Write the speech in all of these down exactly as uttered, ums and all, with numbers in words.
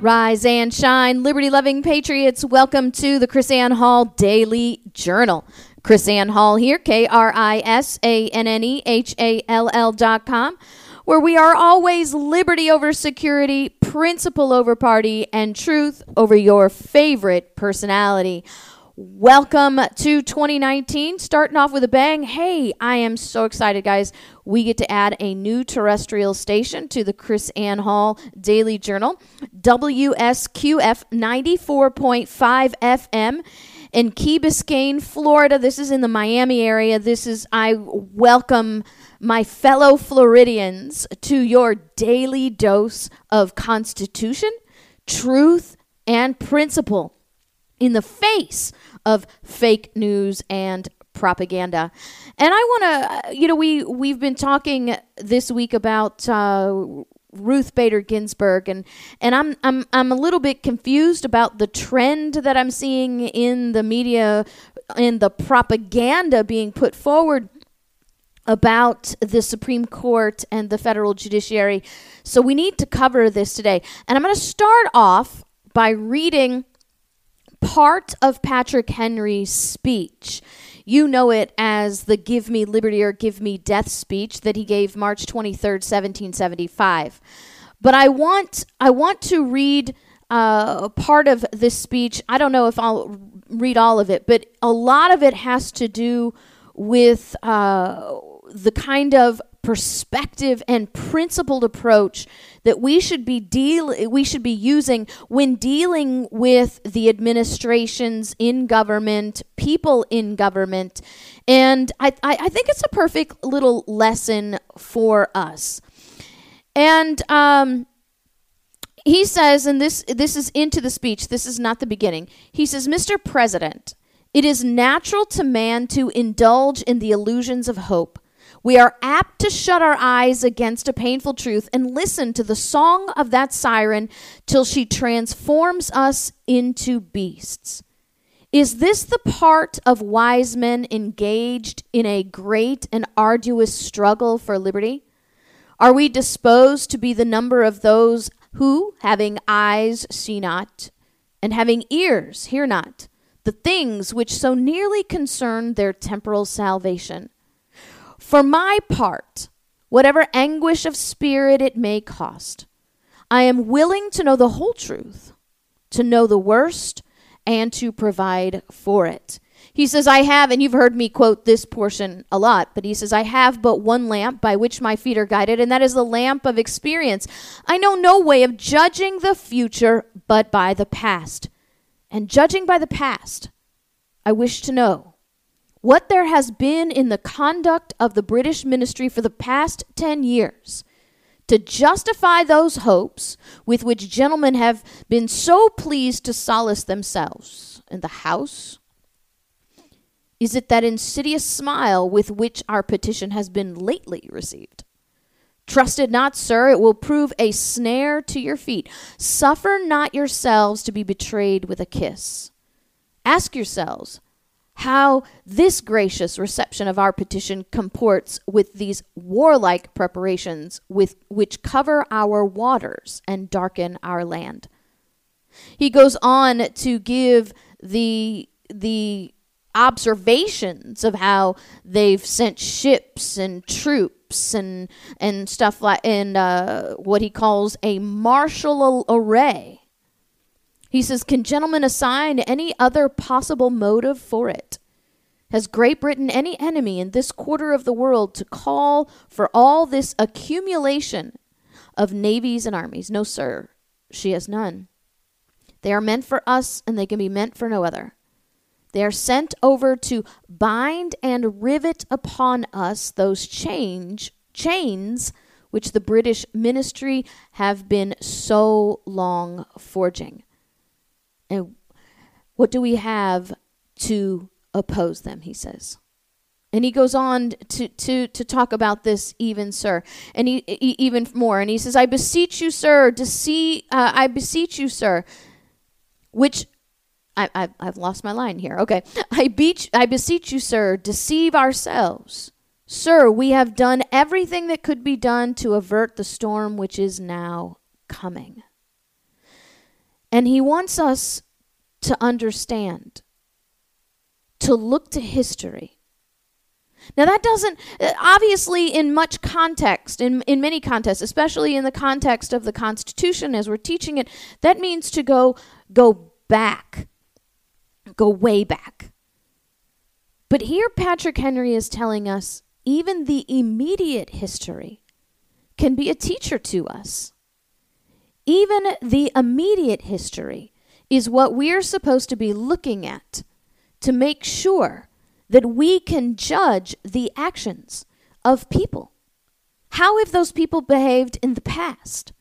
Rise and shine, liberty-loving patriots. Welcome to the KrisAnne Hall Daily Journal. KrisAnne Hall here, K-R-I-S-A-N-N-E-H-A-L-L dot com, where we are always liberty over security, principle over party, and truth over your favorite personality. Welcome to twenty nineteen, starting off with a bang. Hey, I am so excited, guys. We get to add a new terrestrial station to the KrisAnne Hall Daily Journal, W S Q F ninety-four point five F M in Key Biscayne, Florida. This is in the Miami area. This is, I welcome my fellow Floridians to your daily dose of constitution, truth, and principle in the face of fake news and propaganda. And I want to, you know, we, we've been talking this week about uh, Ruth Bader Ginsburg, and, and I'm, I'm, I'm a little bit confused about the trend that I'm seeing in the media and the propaganda being put forward about the Supreme Court and the federal judiciary. So we need to cover this today. And I'm going to start off by reading part of Patrick Henry's speech. You know it as the Give Me Liberty or Give Me Death speech that he gave March twenty-third, seventeen seventy-five. But I want I want to read uh, part of this speech. I don't know if I'll read all of it, but a lot of it has to do with uh, the kind of perspective and principled approach that we should be deal we should be using when dealing with the administrations in government, people in government, and I, I, I think it's a perfect little lesson for us. And um, he says, and this this is into the speech. This is not the beginning. He says, "Mister President, it is natural to man to indulge in the illusions of hope. We are apt to shut our eyes against a painful truth and listen to the song of that siren till she transforms us into beasts. Is this the part of wise men engaged in a great and arduous struggle for liberty? Are we disposed to be the number of those who, having eyes, see not, and having ears, hear not, the things which so nearly concern their temporal salvation? For my part, whatever anguish of spirit it may cost, I am willing to know the whole truth, to know the worst, and to provide for it." He says, I have, and you've heard me quote this portion a lot, but he says, I have but one lamp by which my feet are guided, and that is the lamp of experience. I know no way of judging the future but by the past. And judging by the past, I wish to know what there has been in the conduct of the British ministry for the past ten years to justify those hopes with which gentlemen have been so pleased to solace themselves in the House? Is it that insidious smile with which our petition has been lately received? Trust it not, sir, it will prove a snare to your feet. Suffer not yourselves to be betrayed with a kiss. Ask yourselves how this gracious reception of our petition comports with these warlike preparations with which cover our waters and darken our land. He goes on to give the the observations of how they've sent ships and troops and and stuff like and uh, what he calls a martial array. He says, can gentlemen assign any other possible motive for it? Has Great Britain any enemy in this quarter of the world to call for all this accumulation of navies and armies? No, sir, she has none. They are meant for us, and they can be meant for no other. They are sent over to bind and rivet upon us those change, chains which the British ministry have been so long forging. And what do we have to oppose them, he says. And he goes on to, to, to talk about this even, sir, and he, he, even more. And he says, I beseech you, sir, to see, uh, I beseech you, sir, which, I, I, I've lost my line here. Okay. I, beach, I beseech you, sir, deceive ourselves. Sir, we have done everything that could be done to avert the storm which is now coming. And he wants us to understand, to look to history. Now that doesn't, obviously in much context, in, in many contexts, especially in the context of the Constitution as we're teaching it, that means to go go back, go way back. But here Patrick Henry is telling us even the immediate history can be a teacher to us. Even the immediate history is what we're supposed to be looking at to make sure that we can judge the actions of people. How have those people behaved in the past?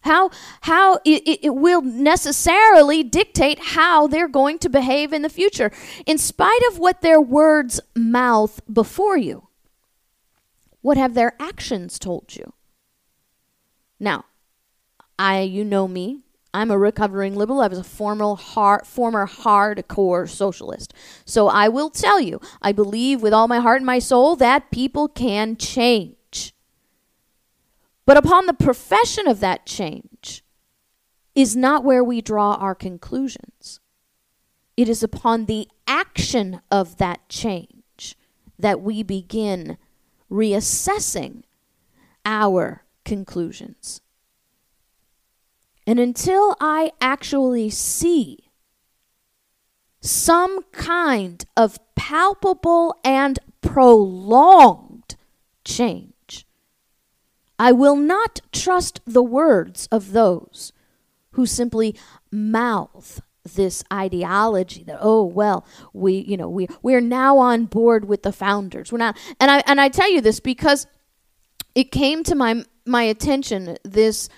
How how it, it will necessarily dictate how they're going to behave in the future, in spite of what their words mouth before you. What have their actions told you? Now, I you know me. I'm a recovering liberal. I was a former, hard, former hardcore socialist. So I will tell you, I believe with all my heart and my soul that people can change. But upon the profession of that change is not where we draw our conclusions. It is upon the action of that change that we begin reassessing our conclusions. And until I actually see some kind of palpable and prolonged change, I will not trust the words of those who simply mouth this ideology that, oh, well, we, you know, we we're now on board with the founders. We're not, and I and I tell you this because it came to my my attention, this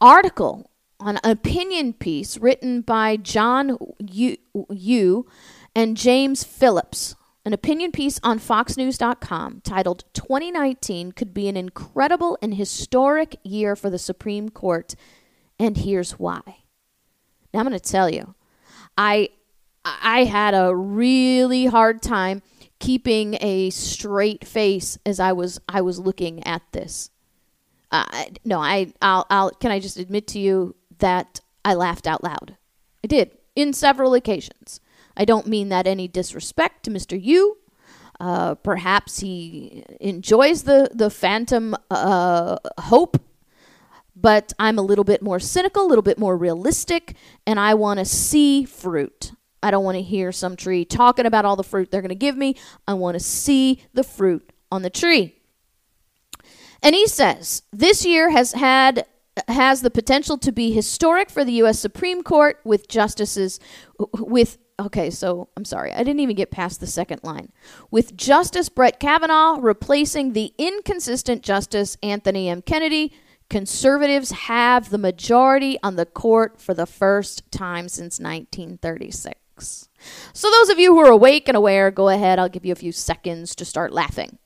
article on an opinion piece written by John Yoo and James Phillips, an opinion piece on fox news dot com titled twenty nineteen Could Be an Incredible and Historic Year for the Supreme Court, and Here's Why. Now, I'm going to tell you, I, I had a really hard time keeping a straight face as I was, I was looking at this. Uh, no, I, I'll, I'll, can I just admit to you that I laughed out loud? I did, in several occasions. I don't mean that any disrespect to Mister Yoo. Uh, perhaps he enjoys the, the phantom uh, hope, but I'm a little bit more cynical, a little bit more realistic, and I want to see fruit. I don't want to hear some tree talking about all the fruit they're going to give me. I want to see the fruit on the tree. And he says, this year has had has the potential to be historic for the U S Supreme Court with justices, with, okay, so I'm sorry, I didn't even get past the second line. With Justice Brett Kavanaugh replacing the inconsistent Justice Anthony M. Kennedy, conservatives have the majority on the court for the first time since nineteen thirty-six. So those of you who are awake and aware, go ahead, I'll give you a few seconds to start laughing.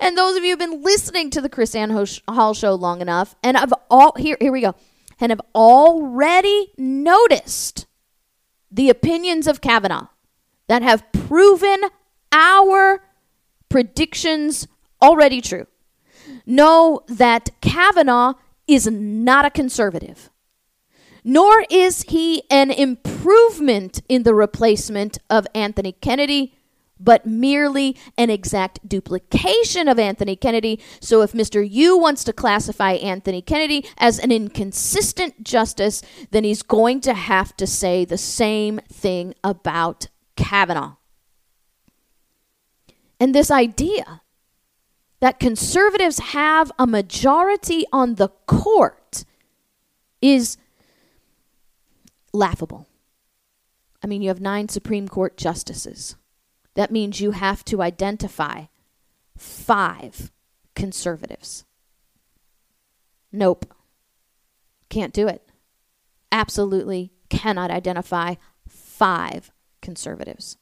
And those of you who have been listening to the KrisAnne Hall Show long enough, and I've all here here we go, and have already noticed the opinions of Kavanaugh that have proven our predictions already true. Know that Kavanaugh is not a conservative, nor is he an improvement in the replacement of Anthony Kennedy, but merely an exact duplication of Anthony Kennedy. So if Mister Yoo wants to classify Anthony Kennedy as an inconsistent justice, then he's going to have to say the same thing about Kavanaugh. And this idea that conservatives have a majority on the court is laughable. I mean, you have nine Supreme Court justices. That means you have to identify five conservatives. Nope. Can't do it. Absolutely cannot identify five conservatives.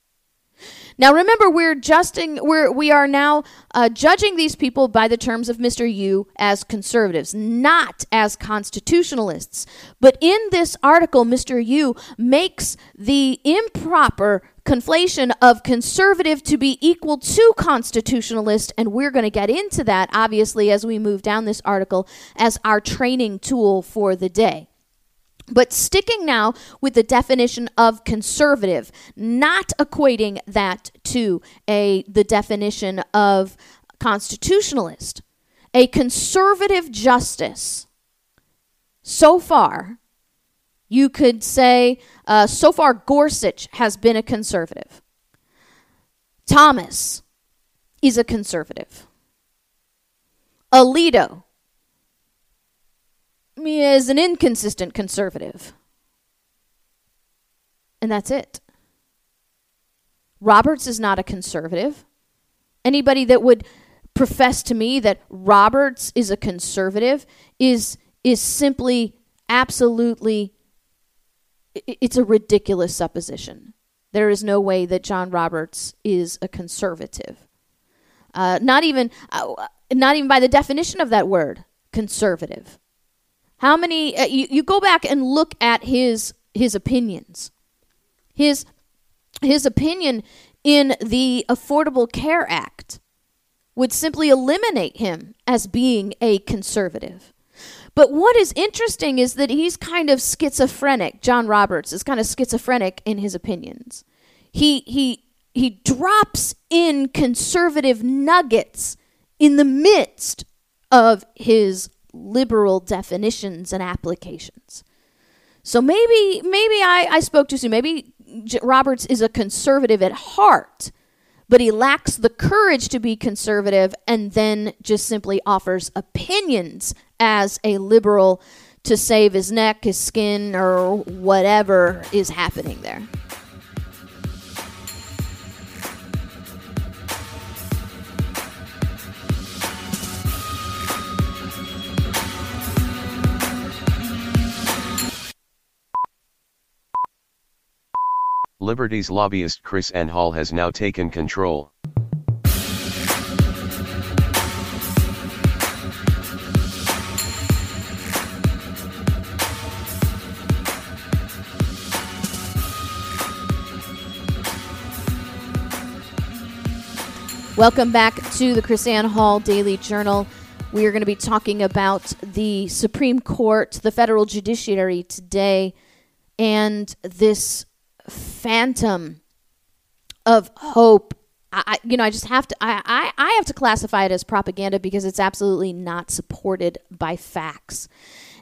Now, remember, we're justing, we're, we are now uh, judging these people by the terms of Mister Yoo as conservatives, not as constitutionalists. But in this article, Mister Yoo makes the improper conflation of conservative to be equal to constitutionalist, and we're going to get into that, obviously, as we move down this article as our training tool for the day. But sticking now with the definition of conservative, not equating that to a the definition of constitutionalist. A conservative justice, so far, you could say, uh, so far Gorsuch has been a conservative. Thomas is a conservative. Alito is an inconsistent conservative. And that's it. Roberts is not a conservative. Anybody that would profess to me that Roberts is a conservative is is simply absolutely, it's a ridiculous supposition. There is no way that John Roberts is a conservative. Uh, not even, uh, not even by the definition of that word, conservative. How many, uh, you, you go back and look at his his opinions. His, his opinion in the Affordable Care Act would simply eliminate him as being a conservative. But what is interesting is that he's kind of schizophrenic. John Roberts is kind of schizophrenic in his opinions. He, he, he drops in conservative nuggets in the midst of his liberal definitions and applications. So maybe maybe I, I spoke too soon. Maybe J- Roberts is a conservative at heart, but he lacks the courage to be conservative and then just simply offers opinions as a liberal to save his neck, his skin, or whatever is happening there. Liberty's lobbyist KrisAnne Hall has now taken control. Welcome back to the KrisAnne Hall Daily Journal. We are going to be talking about the Supreme Court, the federal judiciary today, and this phantom of hope. I, you know, I just have to, I, I, I have to classify it as propaganda because it's absolutely not supported by facts.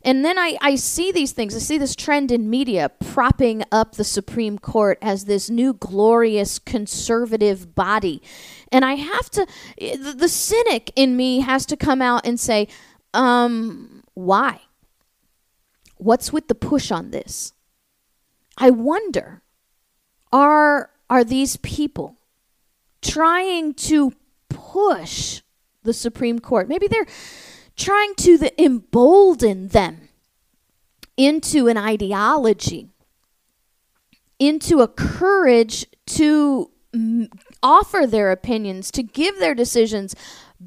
And then I, I see these things, I see this trend in media propping up the Supreme Court as this new glorious conservative body. And I have to, the, the cynic in me has to come out and say, um, why? What's with the push on this? I wonder, Are are these people trying to push the Supreme Court? Maybe they're trying to the, embolden them into an ideology, into a courage to m- offer their opinions, to give their decisions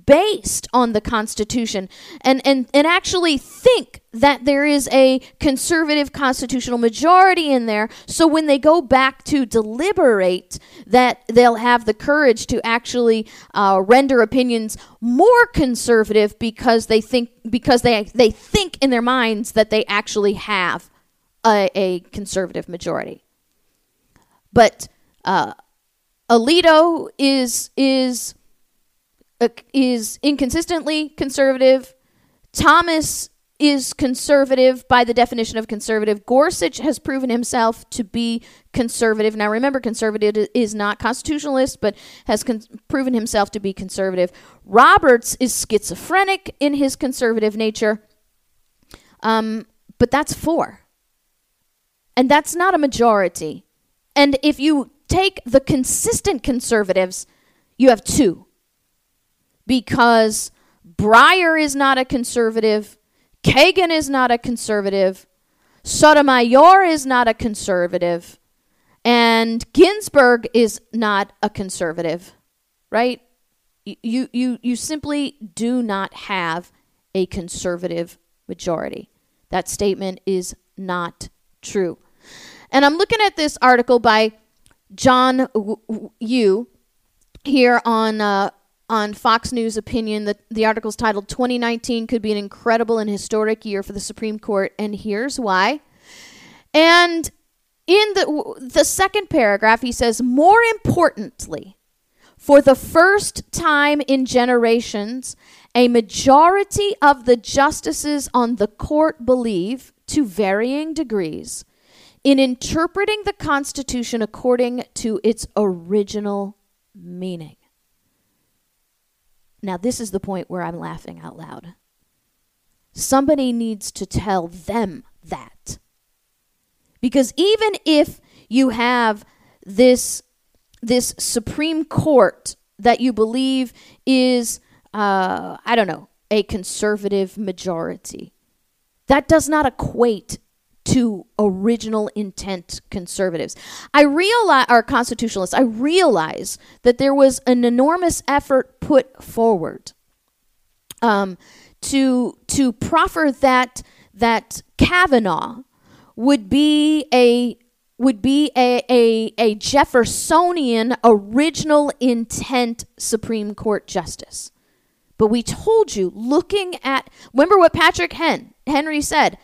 based on the Constitution, and, and, and actually think that there is a conservative constitutional majority in there, so when they go back to deliberate, that they'll have the courage to actually uh, render opinions more conservative because they think because they they think in their minds that they actually have a, a conservative majority. But uh, Alito is is. is inconsistently conservative. Thomas is conservative by the definition of conservative. Gorsuch has proven himself to be conservative. Now, remember, conservative is not constitutionalist, but has con- proven himself to be conservative. Roberts is schizophrenic in his conservative nature, um, but that's four. And that's not a majority. And if you take the consistent conservatives, you have two. Because Breyer is not a conservative, Kagan is not a conservative, Sotomayor is not a conservative, and Ginsburg is not a conservative, right? You, you, you simply do not have a conservative majority. That statement is not true. And I'm looking at this article by John Yoo here on uh, on Fox News Opinion. The, the article's titled, twenty nineteen Could Be an Incredible and Historic Year for the Supreme Court, and Here's Why. And in the the second paragraph, he says, more importantly, for the first time in generations, a majority of the justices on the court believe, to varying degrees, in interpreting the Constitution according to its original meaning. Now, this is the point where I'm laughing out loud. Somebody needs to tell them that. Because even if you have this, this Supreme Court that you believe is, uh, I don't know, a conservative majority, that does not equate to original intent conservatives. I realize, or constitutionalists, I realize that there was an enormous effort put forward um, to to proffer that that Kavanaugh would be a would be a, a a Jeffersonian original intent Supreme Court justice. But we told you, looking at, remember what Patrick Hen, Henry said.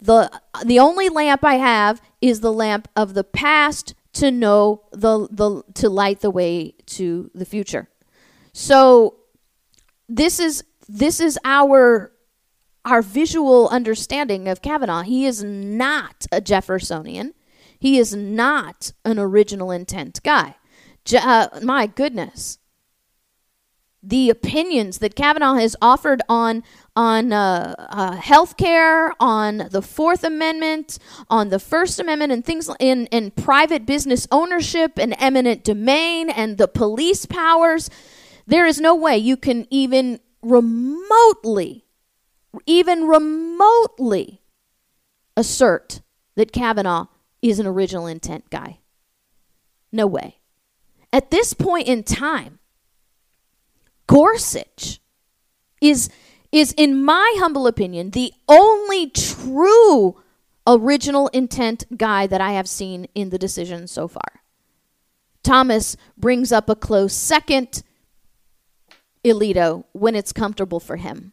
The the only lamp I have is the lamp of the past to know the the to light the way to the future. So this is this is our our visual understanding of Kavanaugh. He is not a Jeffersonian. He is not an original intent guy. Je- uh, my goodness, the opinions that Kavanaugh has offered on on uh, uh, health care, on the Fourth Amendment, on the First Amendment, and things in, in private business ownership and eminent domain and the police powers, there is no way you can even remotely, even remotely assert that Kavanaugh is an original intent guy. No way. At this point in time, Gorsuch is... is, in my humble opinion, the only true original intent guy that I have seen in the decision so far. Thomas brings up a close second, Alito, when it's comfortable for him.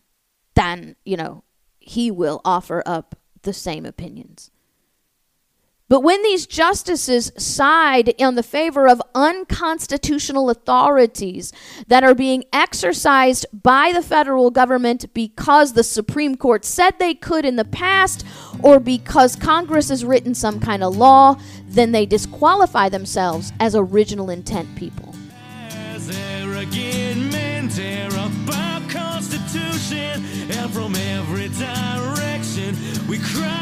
Then, you know, he will offer up the same opinions. But when these justices side in the favor of unconstitutional authorities that are being exercised by the federal government because the Supreme Court said they could in the past, or because Congress has written some kind of law, then they disqualify themselves as original intent people. As arrogant men tear up our Constitution, and from every direction we cry.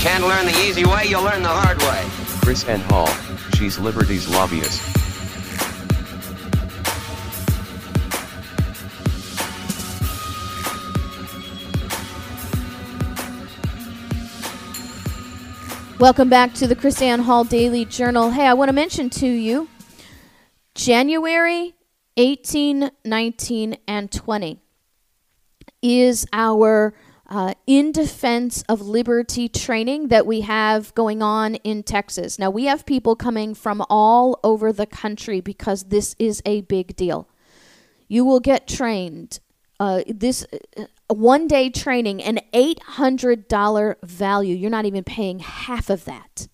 Can't learn the easy way, you'll learn the hard way. KrisAnne Hall, she's Liberty's lobbyist. Welcome back to the KrisAnne Hall Daily Journal. Hey, I want to mention to you January eighteenth, nineteen, and twenty is our Uh, in Defense of Liberty training that we have going on in Texas. Now, we have people coming from all over the country because this is a big deal. You will get trained. Uh, this uh, one-day training, an eight hundred dollars value. You're not even paying half of that.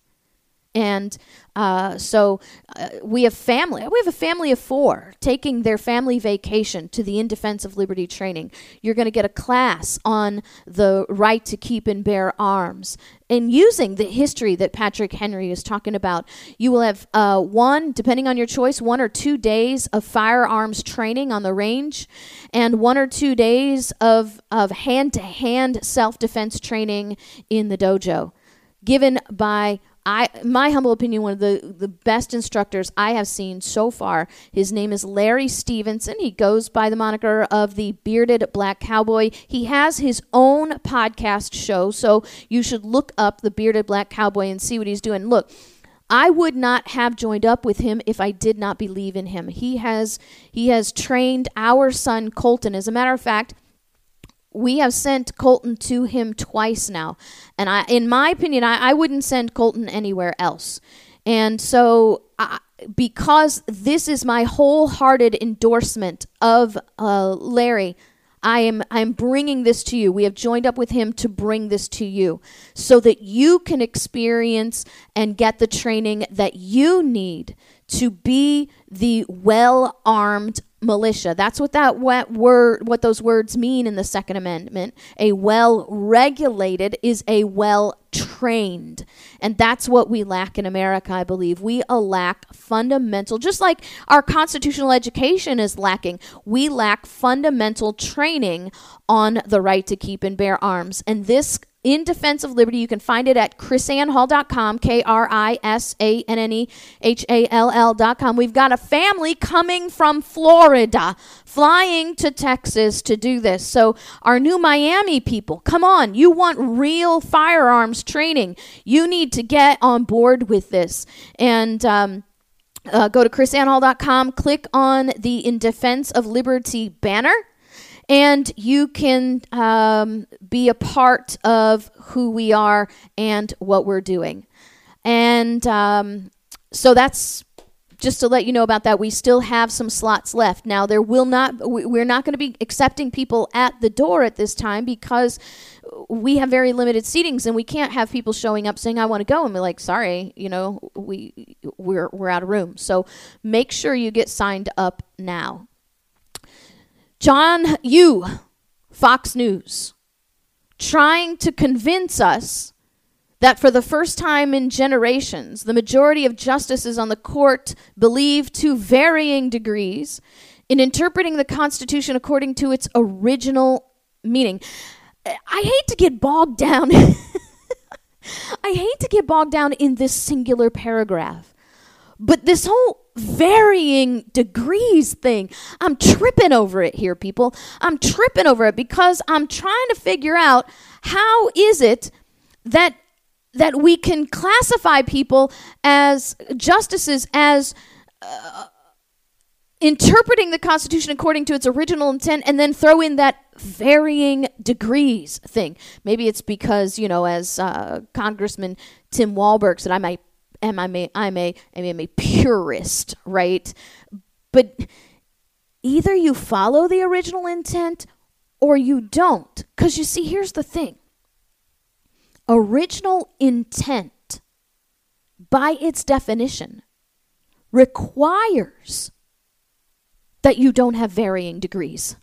And uh, so uh, we have family. We have a family of four taking their family vacation to the In Defense of Liberty training. You're going to get a class on the right to keep and bear arms. And using the history that Patrick Henry is talking about, you will have uh, one, depending on your choice, one or two days of firearms training on the range, and one or two days of, of hand-to-hand self-defense training in the dojo, given by... I, my humble opinion, one of the, the best instructors I have seen so far. His name is Larry Stevenson. He goes by the moniker of the Bearded Black Cowboy. He has his own podcast show, so you should look up the Bearded Black Cowboy and see what he's doing. Look, I would not have joined up with him if I did not believe in him. He has he has trained our son Colton. As a matter of fact, we have sent Colton to him twice now. And I, in my opinion, I, I wouldn't send Colton anywhere else. And so I, because this is my wholehearted endorsement of uh, Larry, I am I'm bringing this to you. We have joined up with him to bring this to you so that you can experience and get the training that you need to be the well-armed militia. That's what that wet word, what those words mean in the Second Amendment. A well-regulated is a well-trained. And that's what we lack in America, I believe. We lack fundamental, just like our constitutional education is lacking, we lack fundamental training on the right to keep and bear arms. And this In Defense of Liberty, you can find it at Kris Anne Hall dot com, K R I S A N N E H A L L dot com. We've got a family coming from Florida, flying to Texas to do this. So our new Miami people, come on, you want real firearms training. You need to get on board with this. And um, uh, go to Kris Anne Hall dot com, click on the In Defense of Liberty banner, and you can um, be a part of who we are and what we're doing. And um, so that's just to let you know about that. We still have some slots left. Now, there will not, we're not going to be accepting people at the door at this time because we have very limited seatings, and we can't have people showing up saying, I want to go, and we're like, sorry, you know, we, we're, we're out of room. So make sure you get signed up now. John Yoo, Fox News, trying to convince us that for the first time in generations, the majority of justices on the court believe to varying degrees in interpreting the Constitution according to its original meaning. I hate to get bogged down. I hate to get bogged down in this singular paragraph, but this whole varying degrees thing, I'm tripping over it here, people. I'm tripping over it because I'm trying to figure out how is it that that we can classify people as justices as uh, interpreting the Constitution according to its original intent and then throw in that varying degrees thing. Maybe it's because, you know, as uh, Congressman Tim Walberg said, I might Am I'm a, I'm a, I'm a purist, right? But either you follow the original intent or you don't. Because you see, here's the thing. Original intent, by its definition, requires that you don't have varying degrees.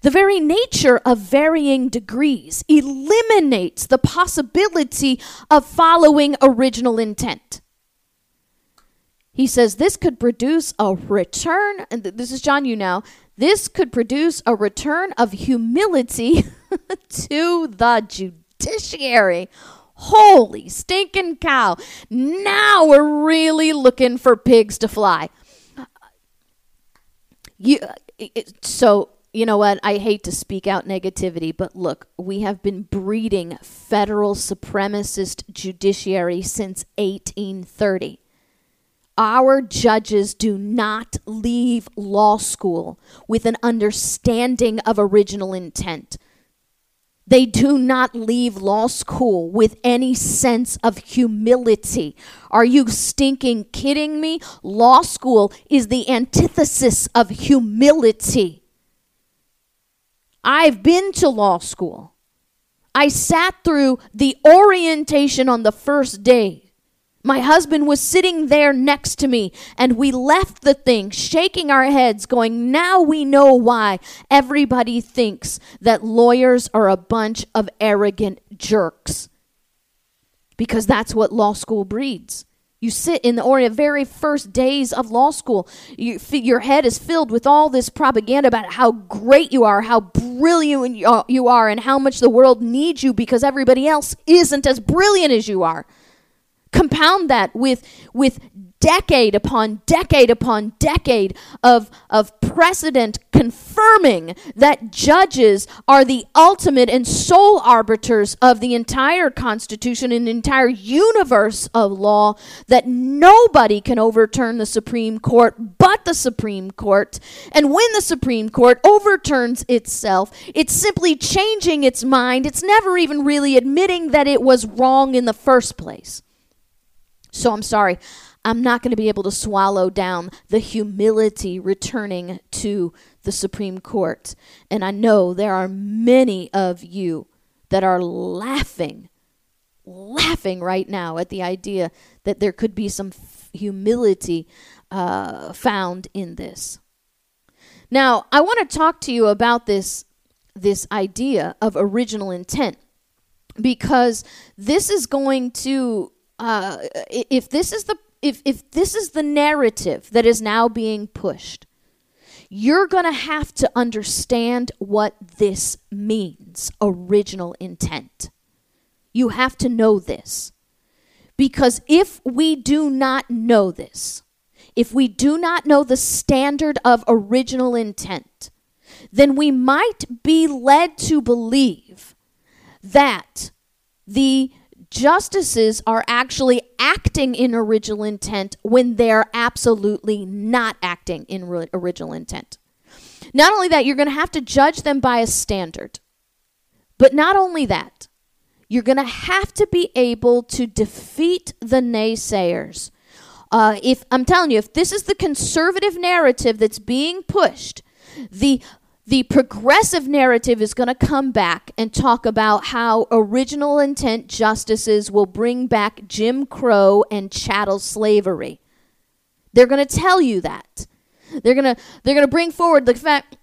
The very nature of varying degrees eliminates the possibility of following original intent. He says this could produce a return, and th- this is John Yoo now, this could produce a return of humility to the judiciary. Holy stinking cow. Now we're really looking for pigs to fly. You, it, it, so... You know what? I hate to speak out negativity, but look, we have been breeding federal supremacist judiciary since eighteen thirty. Our judges do not leave law school with an understanding of original intent. They do not leave law school with any sense of humility. Are you stinking kidding me? Law school is the antithesis of humility. I've been to law school. I sat through the orientation on the first day. My husband was sitting there next to me, and we left the thing shaking our heads, going, now we know why everybody thinks that lawyers are a bunch of arrogant jerks. Because that's what law school breeds. You sit in the or very first days of law school. You, your head is filled with all this propaganda about how great you are, how brilliant you are, and how much the world needs you because everybody else isn't as brilliant as you are. Compound that with with decade upon decade upon decade of, of precedent confirming that judges are the ultimate and sole arbiters of the entire Constitution and the entire universe of law, that nobody can overturn the Supreme Court but the Supreme Court. And when the Supreme Court overturns itself, it's simply changing its mind. It's never even really admitting that it was wrong in the first place. So I'm sorry, I'm not going to be able to swallow down the humility returning to the Supreme Court. And I know there are many of you that are laughing, laughing right now at the idea that there could be some f- humility uh, found in this. Now, I want to talk to you about this, this idea of original intent, because this is going to... Uh, if this is the if, if this is the narrative that is now being pushed, you're going to have to understand what this means, original intent. You have to know this. Because if we do not know this, if we do not know the standard of original intent, then we might be led to believe that the justices are actually acting in original intent when they're absolutely not acting in re- original intent. Not only that, you're going to have to judge them by a standard. But not only that, you're going to have to be able to defeat the naysayers. Uh, if I'm telling you, if this is the conservative narrative that's being pushed, the The progressive narrative is going to come back and talk about how original intent justices will bring back Jim Crow and chattel slavery. They're going to tell you that. They're going to they're going to bring forward the fact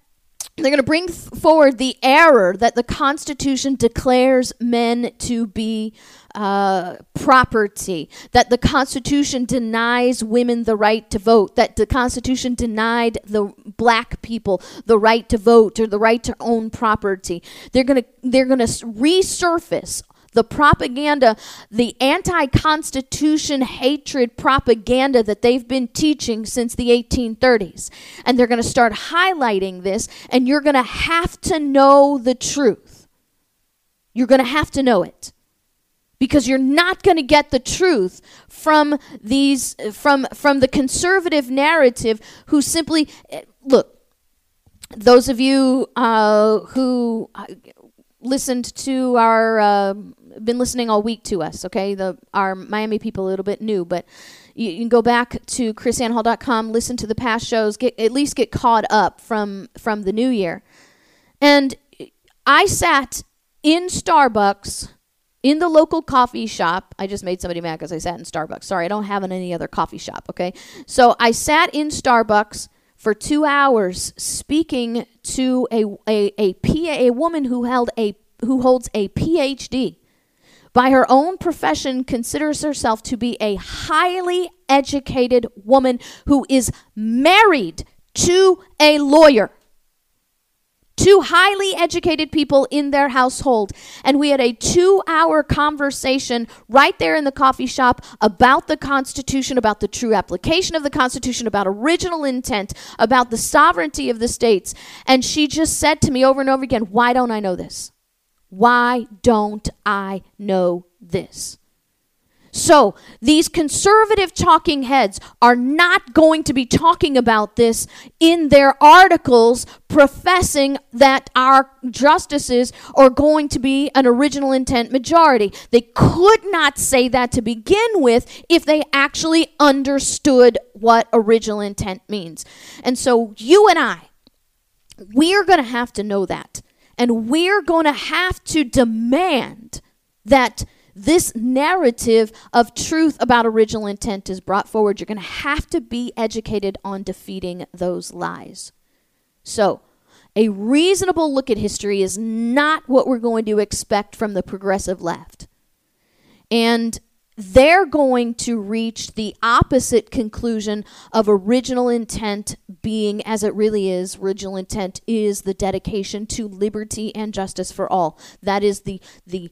they're going to bring forward the error that the Constitution declares men to be Uh, property, that the Constitution denies women the right to vote, that the Constitution denied the black people the right to vote or the right to own property. They're going to they're going to resurface the propaganda, the anti-Constitution hatred propaganda that they've been teaching since the eighteen thirties. And they're going to start highlighting this, and you're going to have to know the truth. You're going to have to know it. Because you're not going to get the truth from these, from from the conservative narrative, who simply look. Those of you uh, who listened to our, uh, been listening all week to us, okay? The our Miami people a little bit new, but you, you can go back to Kris Anne Hall dot com, listen to the past shows, get at least get caught up from from the new year. And I sat in Starbucks. In the local coffee shop, I just made somebody mad because I sat in Starbucks. Sorry, I don't have an, any other coffee shop, okay? So I sat in Starbucks for two hours speaking to a a a, PA, a woman who held a who holds a P H D. By her own profession, considers herself to be a highly educated woman who is married to a lawyer. Two highly educated people in their household. And we had a two-hour conversation right there in the coffee shop about the Constitution, about the true application of the Constitution, about original intent, about the sovereignty of the states. And she just said to me over and over again, why don't I know this? Why don't I know this? So these conservative talking heads are not going to be talking about this in their articles professing that our justices are going to be an original intent majority. They could not say that to begin with if they actually understood what original intent means. And so you and I, we're going to have to know that. And we're going to have to demand that this narrative of truth about original intent is brought forward, you're going to have to be educated on defeating those lies. So, a reasonable look at history is not what we're going to expect from the progressive left. And they're going to reach the opposite conclusion of original intent being, as it really is, original intent is the dedication to liberty and justice for all. That is the the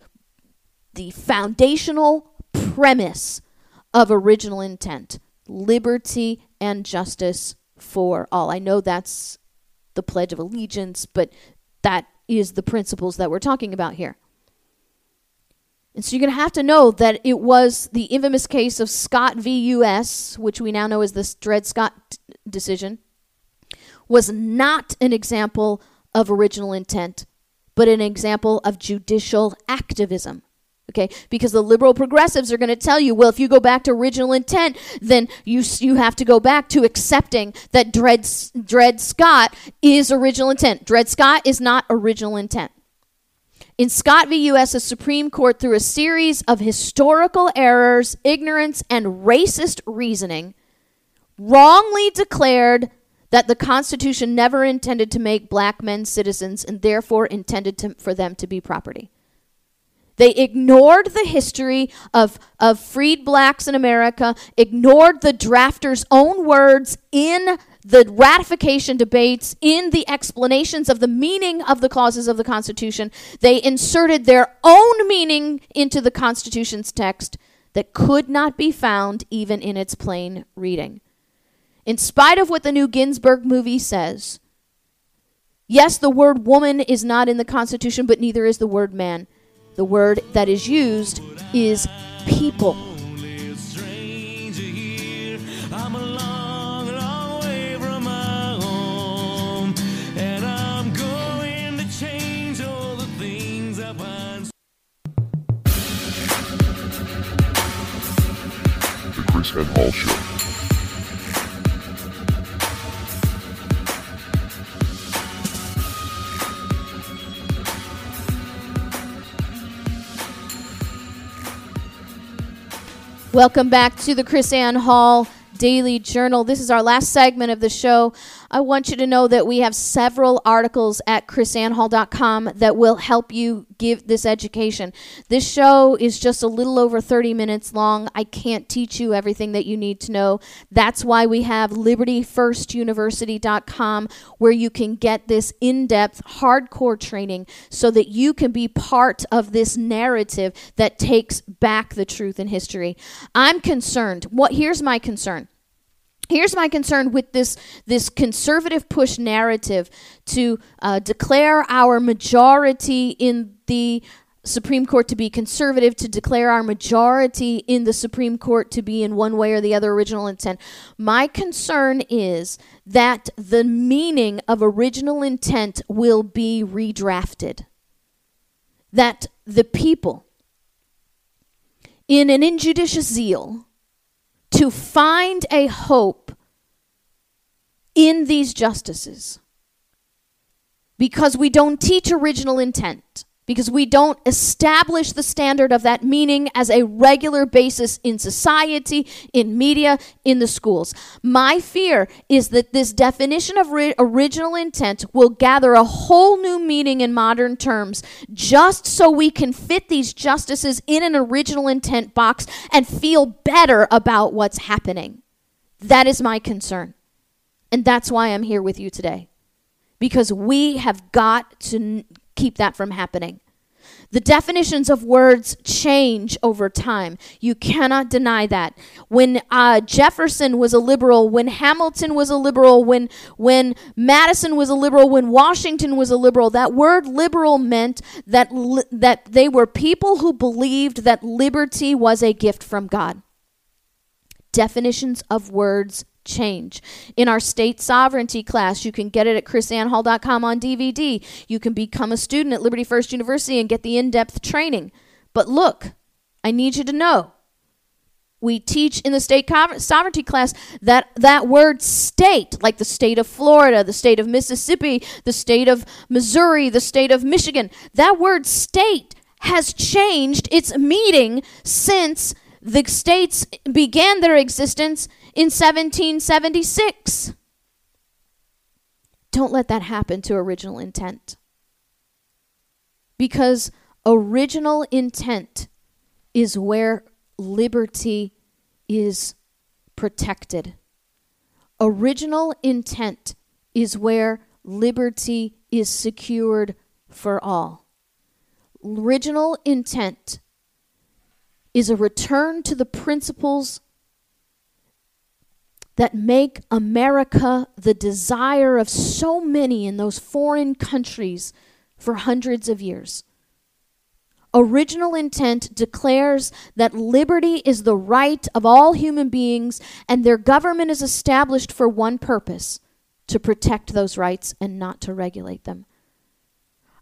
the foundational premise of original intent, liberty and justice for all. I know that's the Pledge of Allegiance, but that is the principles that we're talking about here. And so you're going to have to know that it was the infamous case of Scott v. U S, which we now know as this Dred Scott t- decision, was not an example of original intent, but an example of judicial activism. Okay, because the liberal progressives are going to tell you, well, if you go back to original intent, then you you have to go back to accepting that Dred, Dred Scott is original intent. Dred Scott is not original intent. In Scott v. U S, the Supreme Court, through a series of historical errors, ignorance, and racist reasoning, wrongly declared that the Constitution never intended to make black men citizens and therefore intended to, for them to be property. They ignored the history of, of freed blacks in America, ignored the drafters' own words in the ratification debates, in the explanations of the meaning of the clauses of the Constitution. They inserted their own meaning into the Constitution's text that could not be found even in its plain reading. In spite of what the new Ginsburg movie says, yes, the word woman is not in the Constitution, but neither is the word man. The word that is used is people. KrisAnne Hall Show. Welcome back to the KrisAnne Hall Daily Journal. This is our last segment of the show. I want you to know that we have several articles at kris anne hall dot com that will help you give this education. This show is just a little over thirty minutes long. I can't teach you everything that you need to know. That's why we have liberty first university dot com, where you can get this in-depth, hardcore training so that you can be part of this narrative that takes back the truth in history. I'm concerned. What? Here's my concern. Here's my concern with this, this conservative push narrative to uh, declare our majority in the Supreme Court to be conservative, to declare our majority in the Supreme Court to be in one way or the other original intent. My concern is that the meaning of original intent will be redrafted. That the people, in an injudicious zeal to find a hope in these justices, because we don't teach original intent, because we don't establish the standard of that meaning as a regular basis in society, in media, in the schools. My fear is that this definition of ri- original intent will gather a whole new meaning in modern terms just so we can fit these justices in an original intent box and feel better about what's happening. That is my concern. And that's why I'm here with you today, because we have got to N- keep that from happening. The definitions of words change over time. You cannot deny that. When uh, Jefferson was a liberal, when Hamilton was a liberal, when when Madison was a liberal, when Washington was a liberal, that word liberal meant that li- that they were people who believed that liberty was a gift from God. Definitions of words change. In our state sovereignty class, you can get it at kris anne hall dot com on D V D. You can become a student at Liberty First University and get the in-depth training. But look, I need you to know, we teach in the state co- sovereignty class that that word state, like the state of Florida, the state of Mississippi, the state of Missouri, the state of Michigan, that word state has changed its meaning since the states began their existence in seventeen seventy-six. Don't let that happen to original intent. Because original intent is where liberty is protected. Original intent is where liberty is secured for all. Original intent is a return to the principles that make America the desire of so many in those foreign countries for hundreds of years. Original intent declares that liberty is the right of all human beings, and their government is established for one purpose, to protect those rights and not to regulate them.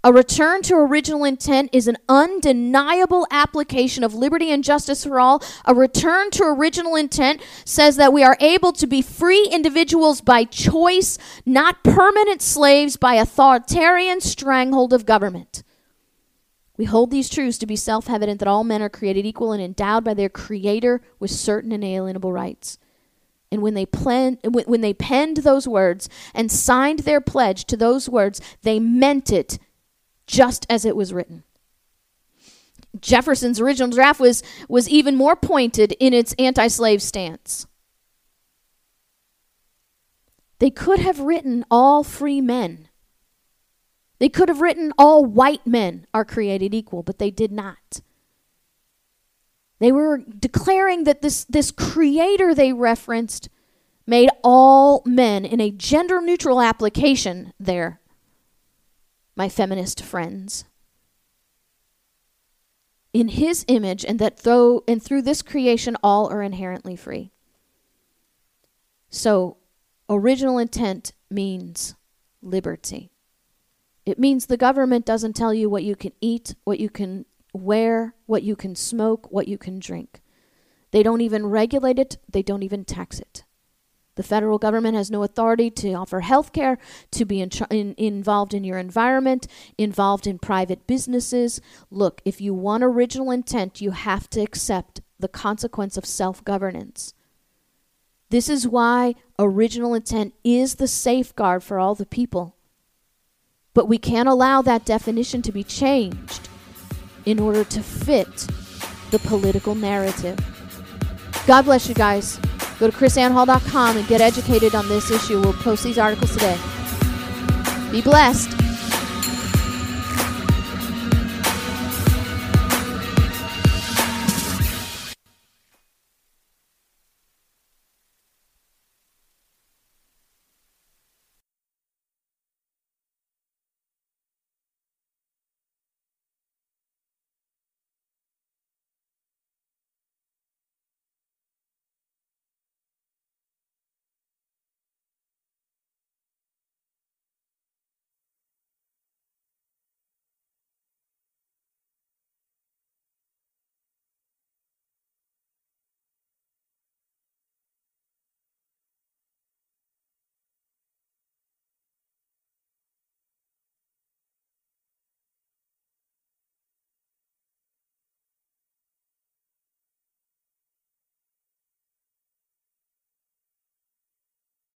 A return to original intent is an undeniable application of liberty and justice for all. A return to original intent says that we are able to be free individuals by choice, not permanent slaves by authoritarian stranglehold of government. We hold these truths to be self-evident, that all men are created equal and endowed by their Creator with certain inalienable rights. And when they, plan, when they penned those words and signed their pledge to those words, they meant it just as it was written. Jefferson's original draft was, was even more pointed in its anti-slave stance. They could have written all free men. They could have written all white men are created equal, but they did not. They were declaring that this, this creator they referenced made all men in a gender-neutral application there, my feminist friends, in his image, and that though and through this creation all are inherently free. So original intent means liberty. It means the government doesn't tell you what you can eat, what you can wear, what you can smoke, what you can drink. They don't even regulate it. They don't even tax it. The federal government has no authority to offer health care, to be in, in, involved in your environment, involved in private businesses. Look, if you want original intent, you have to accept the consequence of self-governance. This is why original intent is the safeguard for all the people. But we can't allow that definition to be changed in order to fit the political narrative. God bless you guys. Go to Kris Anne Hall dot com and get educated on this issue. We'll post these articles today. Be blessed.